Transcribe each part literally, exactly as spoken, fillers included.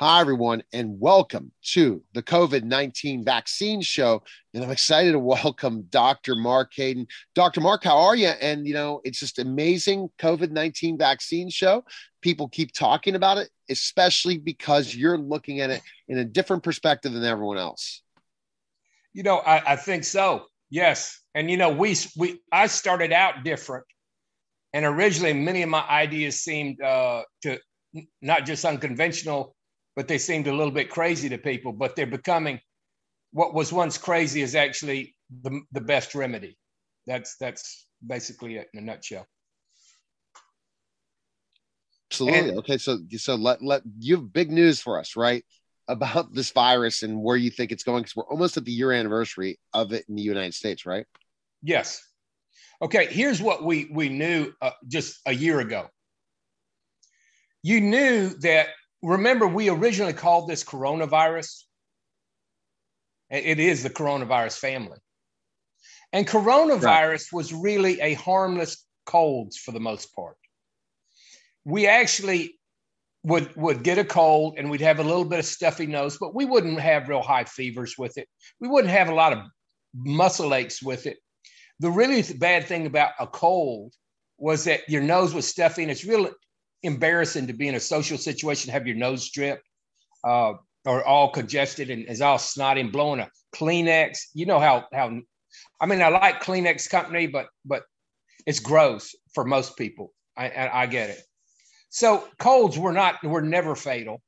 Hi, everyone, and welcome to the COVID nineteen Vaccine Show. And I'm excited to welcome Doctor Mark Hayden. Doctor Mark, how are you? And, you know, it's just amazing COVID nineteen Vaccine Show. People keep talking about it, especially because you're looking at it in a different perspective than everyone else. You know, I, I think so. Yes. And, you know, we we I started out different. And originally, many of my ideas seemed uh, to not just unconventional, but they seemed a little bit crazy to people, but they're becoming what was once crazy is actually the, the best remedy. That's, that's basically it in a nutshell. Absolutely. And, okay. So, so let, let you have big news for us, right? About this virus and where you think it's going. Cause we're almost at the year anniversary of it in the United States, right? Yes. Okay. Here's what we, we knew uh, just a year ago. You knew that. Remember, we originally called this coronavirus. It is the coronavirus family. And coronavirus right. was really a harmless cold for the most part. We actually would, would get a cold and we'd have a little bit of stuffy nose, but we wouldn't have real high fevers with it. We wouldn't have a lot of muscle aches with it. The really bad thing about a cold was that your nose was stuffy and it's really embarrassing to be in a social situation, have your nose stripped uh, or all congested and is all snotty and blowing a Kleenex. You know how, how, I mean, I like Kleenex company, but, but it's gross for most people. I, I get it. So colds were not, were never fatal.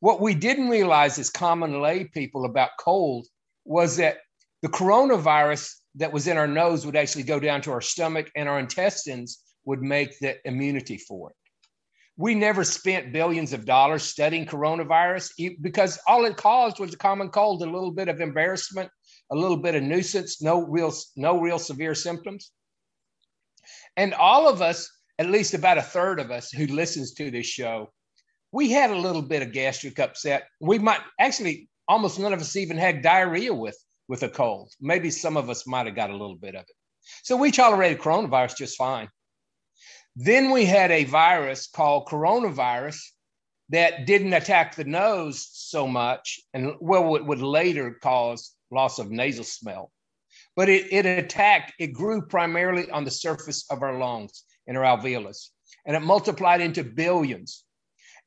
What we didn't realize as common lay people about cold was that the coronavirus that was in our nose would actually go down to our stomach and our intestines would make the immunity for it. We never spent billions of dollars studying coronavirus because all it caused was a common cold, a little bit of embarrassment, a little bit of nuisance, no real, no real severe symptoms. And all of us, at least about a third of us who listens to this show, we had a little bit of gastric upset. We might actually, almost none of us even had diarrhea with, with a cold. Maybe some of us might've got a little bit of it. So we tolerated coronavirus just fine. Then we had a virus called coronavirus that didn't attack the nose so much, and well, it would later cause loss of nasal smell. But it, it attacked, it grew primarily on the surface of our lungs and our alveolus, and it multiplied into billions.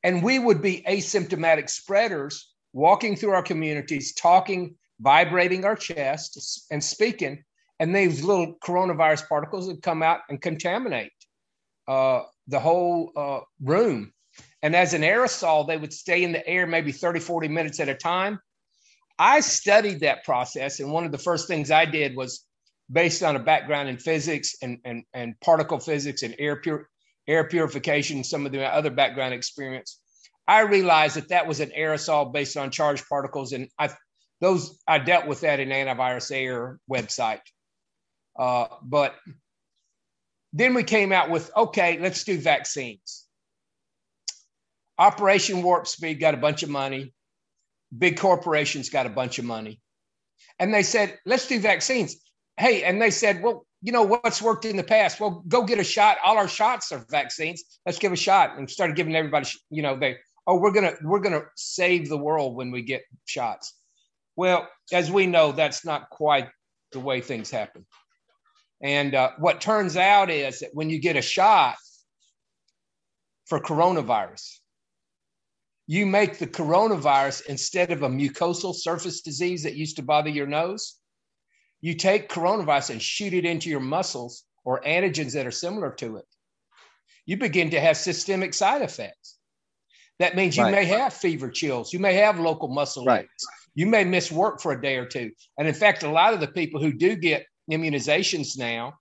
And we would be asymptomatic spreaders walking through our communities, talking, vibrating our chest and speaking, and these little coronavirus particles would come out and contaminate Uh, the whole uh, room. And as an aerosol, they would stay in the air maybe thirty, forty minutes at a time. I studied that process. And one of the first things I did was based on a background in physics and, and, and particle physics and air, pur- air purification, some of the other background experience. I realized that that was an aerosol based on charged particles. And I those I dealt with that in Antivirus Air website. Uh, but Then we came out with, okay, let's do vaccines. Operation Warp Speed got a bunch of money. Big corporations got a bunch of money. And they said, let's do vaccines. Hey, and they said, well, you know, what's worked in the past? Well, go get a shot. All our shots are vaccines. Let's give a shot. And started giving everybody, you know, they, oh, we're going to, we're going to save the world when we get shots. Well, as we know, that's not quite the way things happen. And uh, what turns out is that when you get a shot for coronavirus, you make the coronavirus, instead of a mucosal surface disease that used to bother your nose, you take coronavirus and shoot it into your muscles or antigens that are similar to it. You begin to have systemic side effects. That means you right. may have fever chills. You may have local muscle right. aches. You may miss work for a day or two. And in fact, a lot of the people who do get immunizations now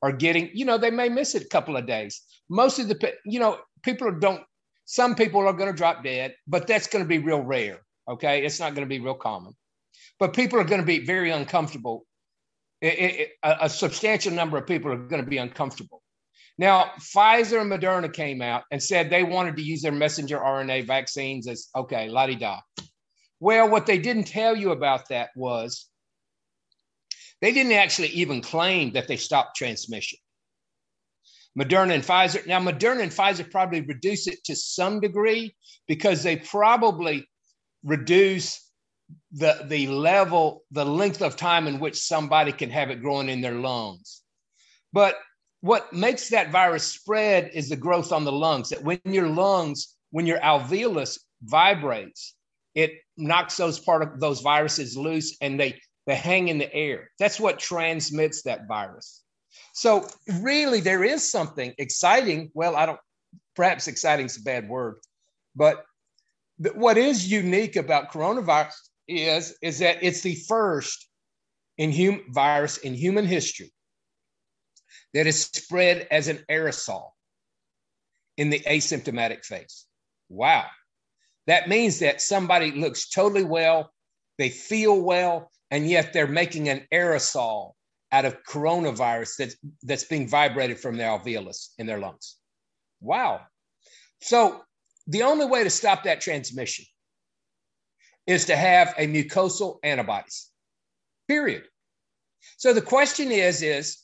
are getting, you know, they may miss it a couple of days. Most of the, you know, people don't, some people are going to drop dead, but that's going to be real rare. Okay. It's not going to be real common, but people are going to be very uncomfortable. It, it, it, a, a substantial number of people are going to be uncomfortable. Now, Pfizer and Moderna came out and said they wanted to use their messenger R N A vaccines as, okay, la-di-da. Well, what they didn't tell you about that was they didn't actually even claim that they stopped transmission. Moderna and Pfizer. Now, Moderna and Pfizer probably reduce it to some degree because they probably reduce the, the level, the length of time in which somebody can have it growing in their lungs. But what makes that virus spread is the growth on the lungs, that when your lungs, when your alveolus vibrates, it knocks those part of those viruses loose and they, they hang in the air. That's what transmits that virus. So really there is something exciting. Well, I don't, perhaps exciting is a bad word, but th- what is unique about coronavirus is, is that it's the first in hum- virus in human history that is spread as an aerosol in the asymptomatic phase. Wow. That means that somebody looks totally well, they feel well, and yet they're making an aerosol out of coronavirus that's, that's being vibrated from their alveolus in their lungs. Wow. So the only way to stop that transmission is to have a mucosal antibodies, period. So the question is, is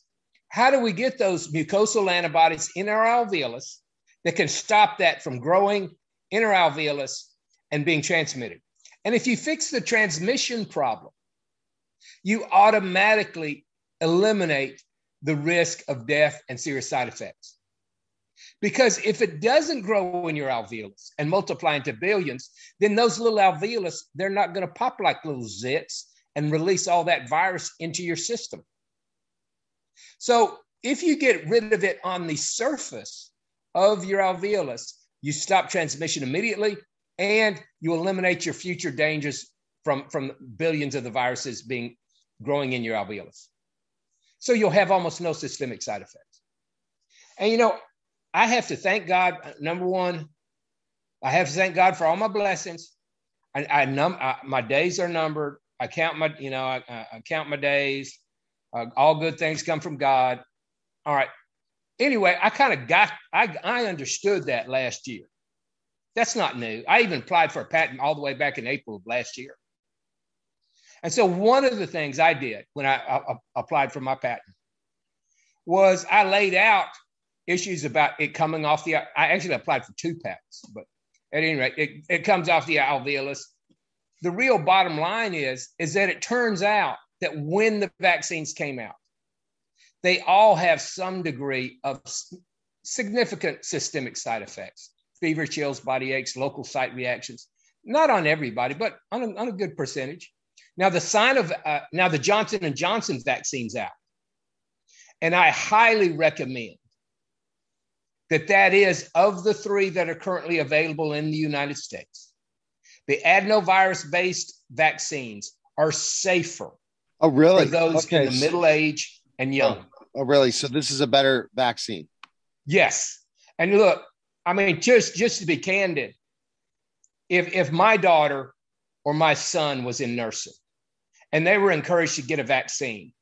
how do we get those mucosal antibodies in our alveolus that can stop that from growing in our alveolus and being transmitted? And if you fix the transmission problem, you automatically eliminate the risk of death and serious side effects. Because if it doesn't grow in your alveolus and multiply into billions, then those little alveolus, they're not going to pop like little zits and release all that virus into your system. So if you get rid of it on the surface of your alveolus, you stop transmission immediately, and you eliminate your future dangers from, from billions of the viruses being growing in your alveolus. So you'll have almost no systemic side effects. And, you know, I have to thank God, number one, I have to thank God for all my blessings. I, I, num- I my days are numbered. I count my, you know, I, I count my days. Uh, all good things come from God. All right. Anyway, I kind of got, I, I understood that last year. That's not new. I even applied for a patent all the way back in April of last year. And so one of the things I did when I, I, I applied for my patent was I laid out issues about it coming off the, I actually applied for two patents, but at any rate, it, it comes off the alveolus. The real bottom line is, is that it turns out that when the vaccines came out, they all have some degree of significant systemic side effects, fever, chills, body aches, local site reactions, not on everybody, but on a, on a good percentage. Now the sign of, uh, now the Johnson and Johnson vaccine's out. And I highly recommend that that is of the three that are currently available in the United States, the adenovirus-based vaccines are safer. Oh, really? For those okay. in the middle age and young. Oh, oh, really? So this is a better vaccine? Yes. And look, I mean, just, just to be candid, if, if my daughter or my son was in nursing and they were encouraged to get a vaccine,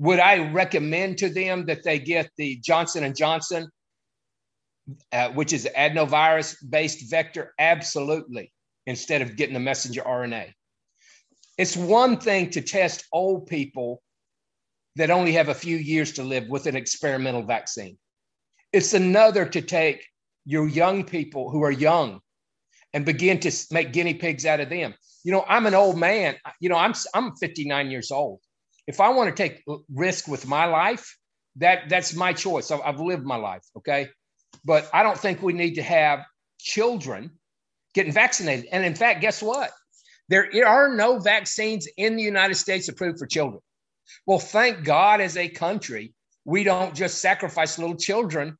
would I recommend to them that they get the Johnson and Johnson, uh, which is adenovirus-based vector? Absolutely. Instead of getting the messenger R N A. It's one thing to test old people that only have a few years to live with an experimental vaccine. It's another to take your young people who are young and begin to make guinea pigs out of them. You know, I'm an old man. You know, I'm I'm fifty-nine years old. If I want to take risk with my life, that, that's my choice. I've, I've lived my life, okay? But I don't think we need to have children getting vaccinated. And in fact, guess what? There are no vaccines in the United States approved for children. Well, thank God as a country, we don't just sacrifice little children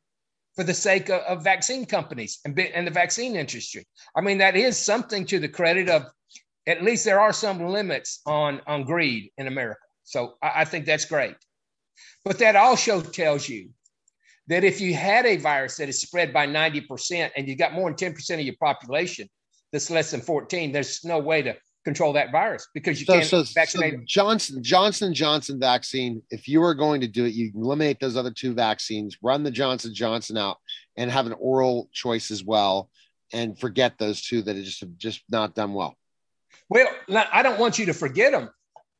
for the sake of, of vaccine companies and, and the vaccine industry. I mean, that is something to the credit of, at least there are some limits on, on greed in America. So I, I think that's great. But that also tells you that if you had a virus that is spread by ninety percent and you got more than ten percent of your population that's less than fourteen, there's no way to control that virus because you so, can't so, vaccinate. So Johnson, Johnson, Johnson vaccine, if you are going to do it, you eliminate those other two vaccines, run the Johnson, Johnson out and have an oral choice as well. And forget those two that just have just not done well. Well, I don't want you to forget them.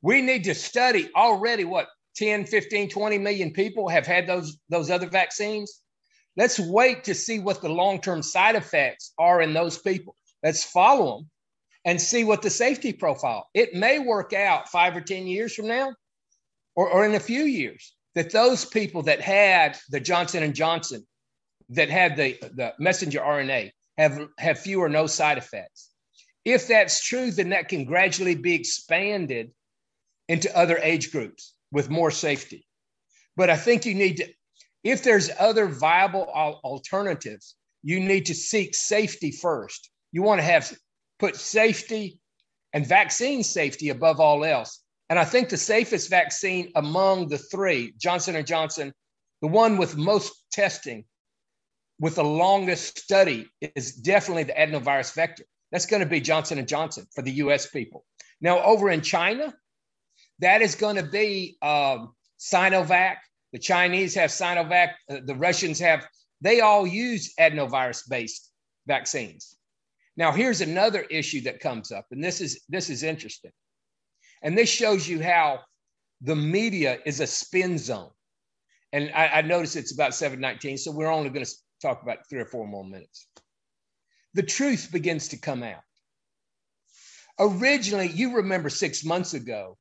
We need to study already what ten, fifteen, twenty million people have had those, those other vaccines. Let's wait to see what the long-term side effects are in those people. Let's follow them and see what the safety profile. It may work out five or ten years from now, or, or in a few years, that those people that had the Johnson and Johnson, that had the, the messenger R N A, have, have few or no side effects. If that's true, then that can gradually be expanded into other age groups with more safety. But I think you need to, if there's other viable al- alternatives, you need to seek safety first. You want to have put safety and vaccine safety above all else. And I think the safest vaccine among the three, Johnson and Johnson, the one with most testing, with the longest study, is definitely the adenovirus vector. That's going to be Johnson and Johnson for the U S people. Now, over in China, that is going to be um, Sinovac. The Chinese have Sinovac. Uh, the Russians have, they all use adenovirus-based vaccines. Now, here's another issue that comes up, and this is, this is interesting. And this shows you how the media is a spin zone. And I, I noticed it's about seven nineteen, so we're only going to talk about three or four more minutes. The truth begins to come out. Originally, you remember six months ago,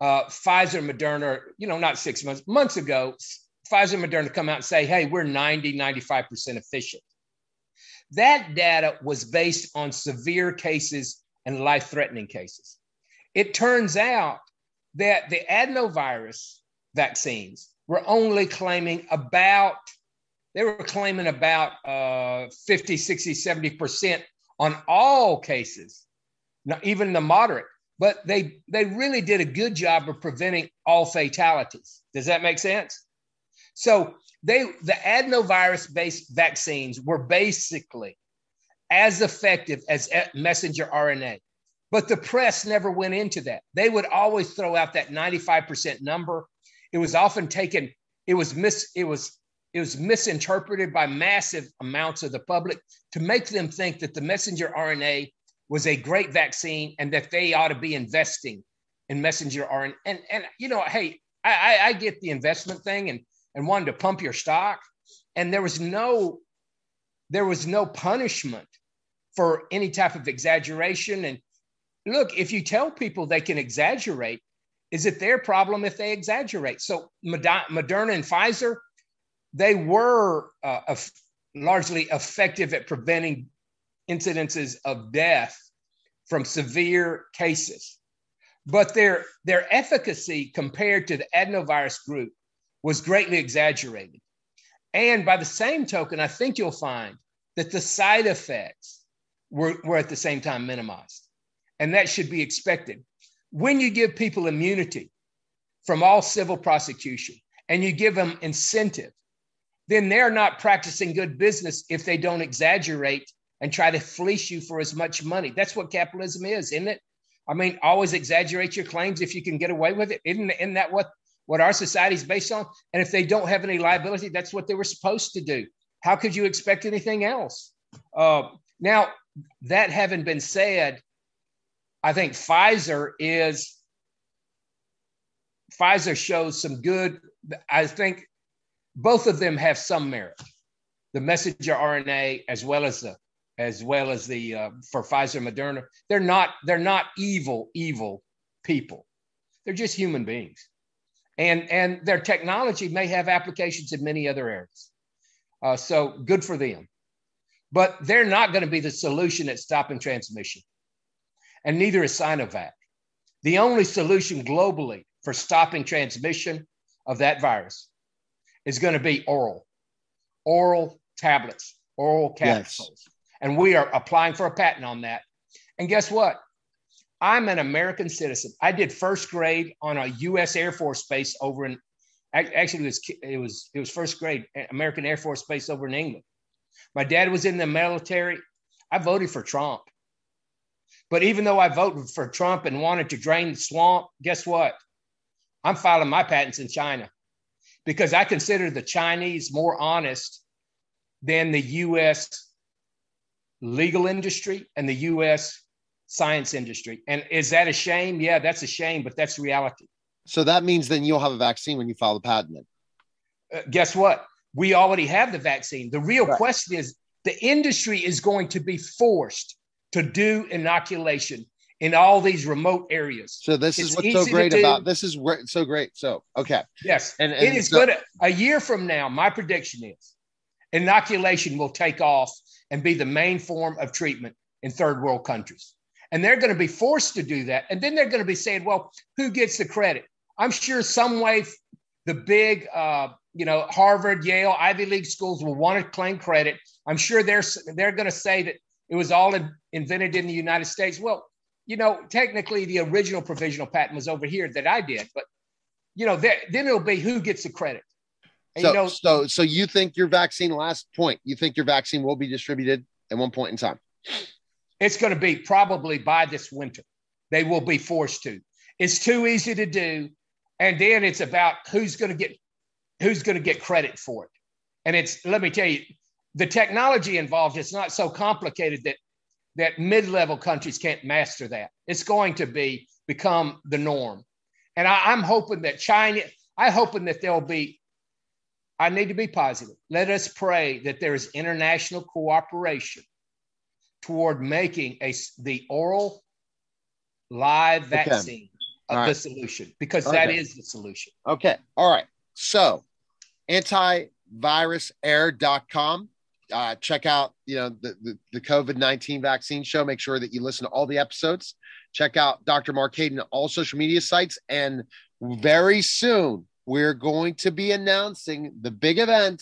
uh, Pfizer, Moderna, you know, not six months, months ago, Pfizer, Moderna come out and say, hey, we're ninety, ninety-five percent efficient. That data was based on severe cases and life-threatening cases. It turns out that the adenovirus vaccines were only claiming about, they were claiming about uh, fifty, sixty, seventy percent on all cases, not even the moderate, but they, they really did a good job of preventing all fatalities. Does that make sense? So they, the adenovirus-based vaccines were basically as effective as messenger R N A. But the press never went into that. They would always throw out that ninety-five percent number. It was often taken, it was mis, it was, it was misinterpreted by massive amounts of the public to make them think that the messenger R N A was a great vaccine and that they ought to be investing in messenger R N A. And, and you know, hey, I, I, I get the investment thing and, and wanted to pump your stock. And there was no, there was no punishment for any type of exaggeration. And look, if you tell people they can exaggerate, is it their problem if they exaggerate? So Moderna and Pfizer, they were uh, af- largely effective at preventing incidences of death from severe cases. But their, their efficacy compared to the adenovirus group was greatly exaggerated. And by the same token, I think you'll find that the side effects were, were at the same time minimized. And that should be expected. When you give people immunity from all civil prosecution and you give them incentive, then they're not practicing good business if they don't exaggerate and try to fleece you for as much money. That's what capitalism is, isn't it? I mean, always exaggerate your claims if you can get away with it. Isn't, isn't that what, what our society is based on? And if they don't have any liability, that's what they were supposed to do. How could you expect anything else? Uh, now, that having been said, I think Pfizer is, Pfizer shows some good, I think both of them have some merit, the messenger R N A as well as the, as well as the, uh, for Pfizer, Moderna. They're not, they're not evil, evil people. They're just human beings. And, and their technology may have applications in many other areas. Uh, so good for them, but they're not going to be the solution at stopping transmission. And neither is Sinovac. The only solution globally for stopping transmission of that virus is going to be oral, oral tablets, oral capsules. Yes. And we are applying for a patent on that. And guess what? I'm an American citizen. I did first grade on a U S Air Force base over in, actually it was, it was, it was first grade, American Air Force base over in England. My dad was in the military. I voted for Trump. But even though I voted for Trump and wanted to drain the swamp, guess what? I'm filing my patents in China because I consider the Chinese more honest than the U S legal industry and the U S science industry. And is that a shame? Yeah, that's a shame, but that's reality. So that means then you'll have a vaccine when you file the patent. Uh, guess what? We already have the vaccine. The real right. question is the industry is going to be forced to do inoculation in all these remote areas. So this it's is what's so great about this is where it's so great. So, okay. Yes. And, and it is so- good. A year from now, my prediction is inoculation will take off and be the main form of treatment in third world countries. And they're going to be forced to do that. And then they're going to be saying, well, who gets the credit? I'm sure some way the big, uh, you know, Harvard, Yale, Ivy League schools will want to claim credit. I'm sure they're they're going to say that it was all in, invented in the United States. Well, you know, technically the original provisional patent was over here that I did, but, you know, that, then it'll be who gets the credit. And, so, you know, so, so you think your vaccine, last point, you think your vaccine will be distributed at one point in time? It's going to be probably by this winter. They will be forced to. It's too easy to do. And then it's about who's going to get who's going to get credit for it. And it's, let me tell you, the technology involved, it's not so complicated that that mid-level countries can't master that. It's going to be become the norm. And I, I'm hoping that China, I'm hoping that there'll be, I need to be positive. Let us pray that there is international cooperation toward making a, the oral live vaccine okay. of right. the solution, because okay. that is the solution. Okay. All right. So antivirus air dot com. Uh, check out, you know, the, the, the COVID nineteen vaccine show. Make sure that you listen to all the episodes. Check out Doctor Mark Hayden on all social media sites. And very soon we're going to be announcing the big event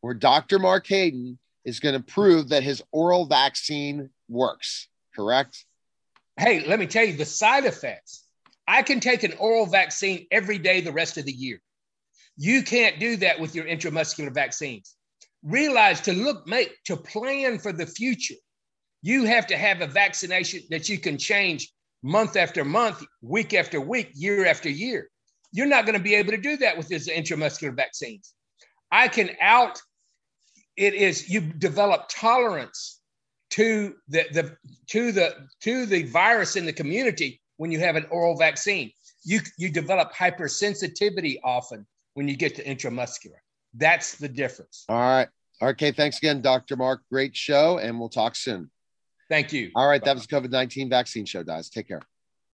where Doctor Mark Hayden is going to prove that his oral vaccine works, correct? Hey, let me tell you the side effects. I can take an oral vaccine every day the rest of the year. You can't do that with your intramuscular vaccines. Realize to look, make, to plan for the future, you have to have a vaccination that you can change month after month, week after week, year after year. You're not going to be able to do that with these intramuscular vaccines. I can out... It is you develop tolerance to the, the to the to the virus in the community when you have an oral vaccine. You you develop hypersensitivity often when you get to intramuscular. That's the difference. All right. Okay. Thanks again, Doctor Mark. Great show, and we'll talk soon. Thank you. All right. Bye. That was the COVID nineteen vaccine show, guys. Take care.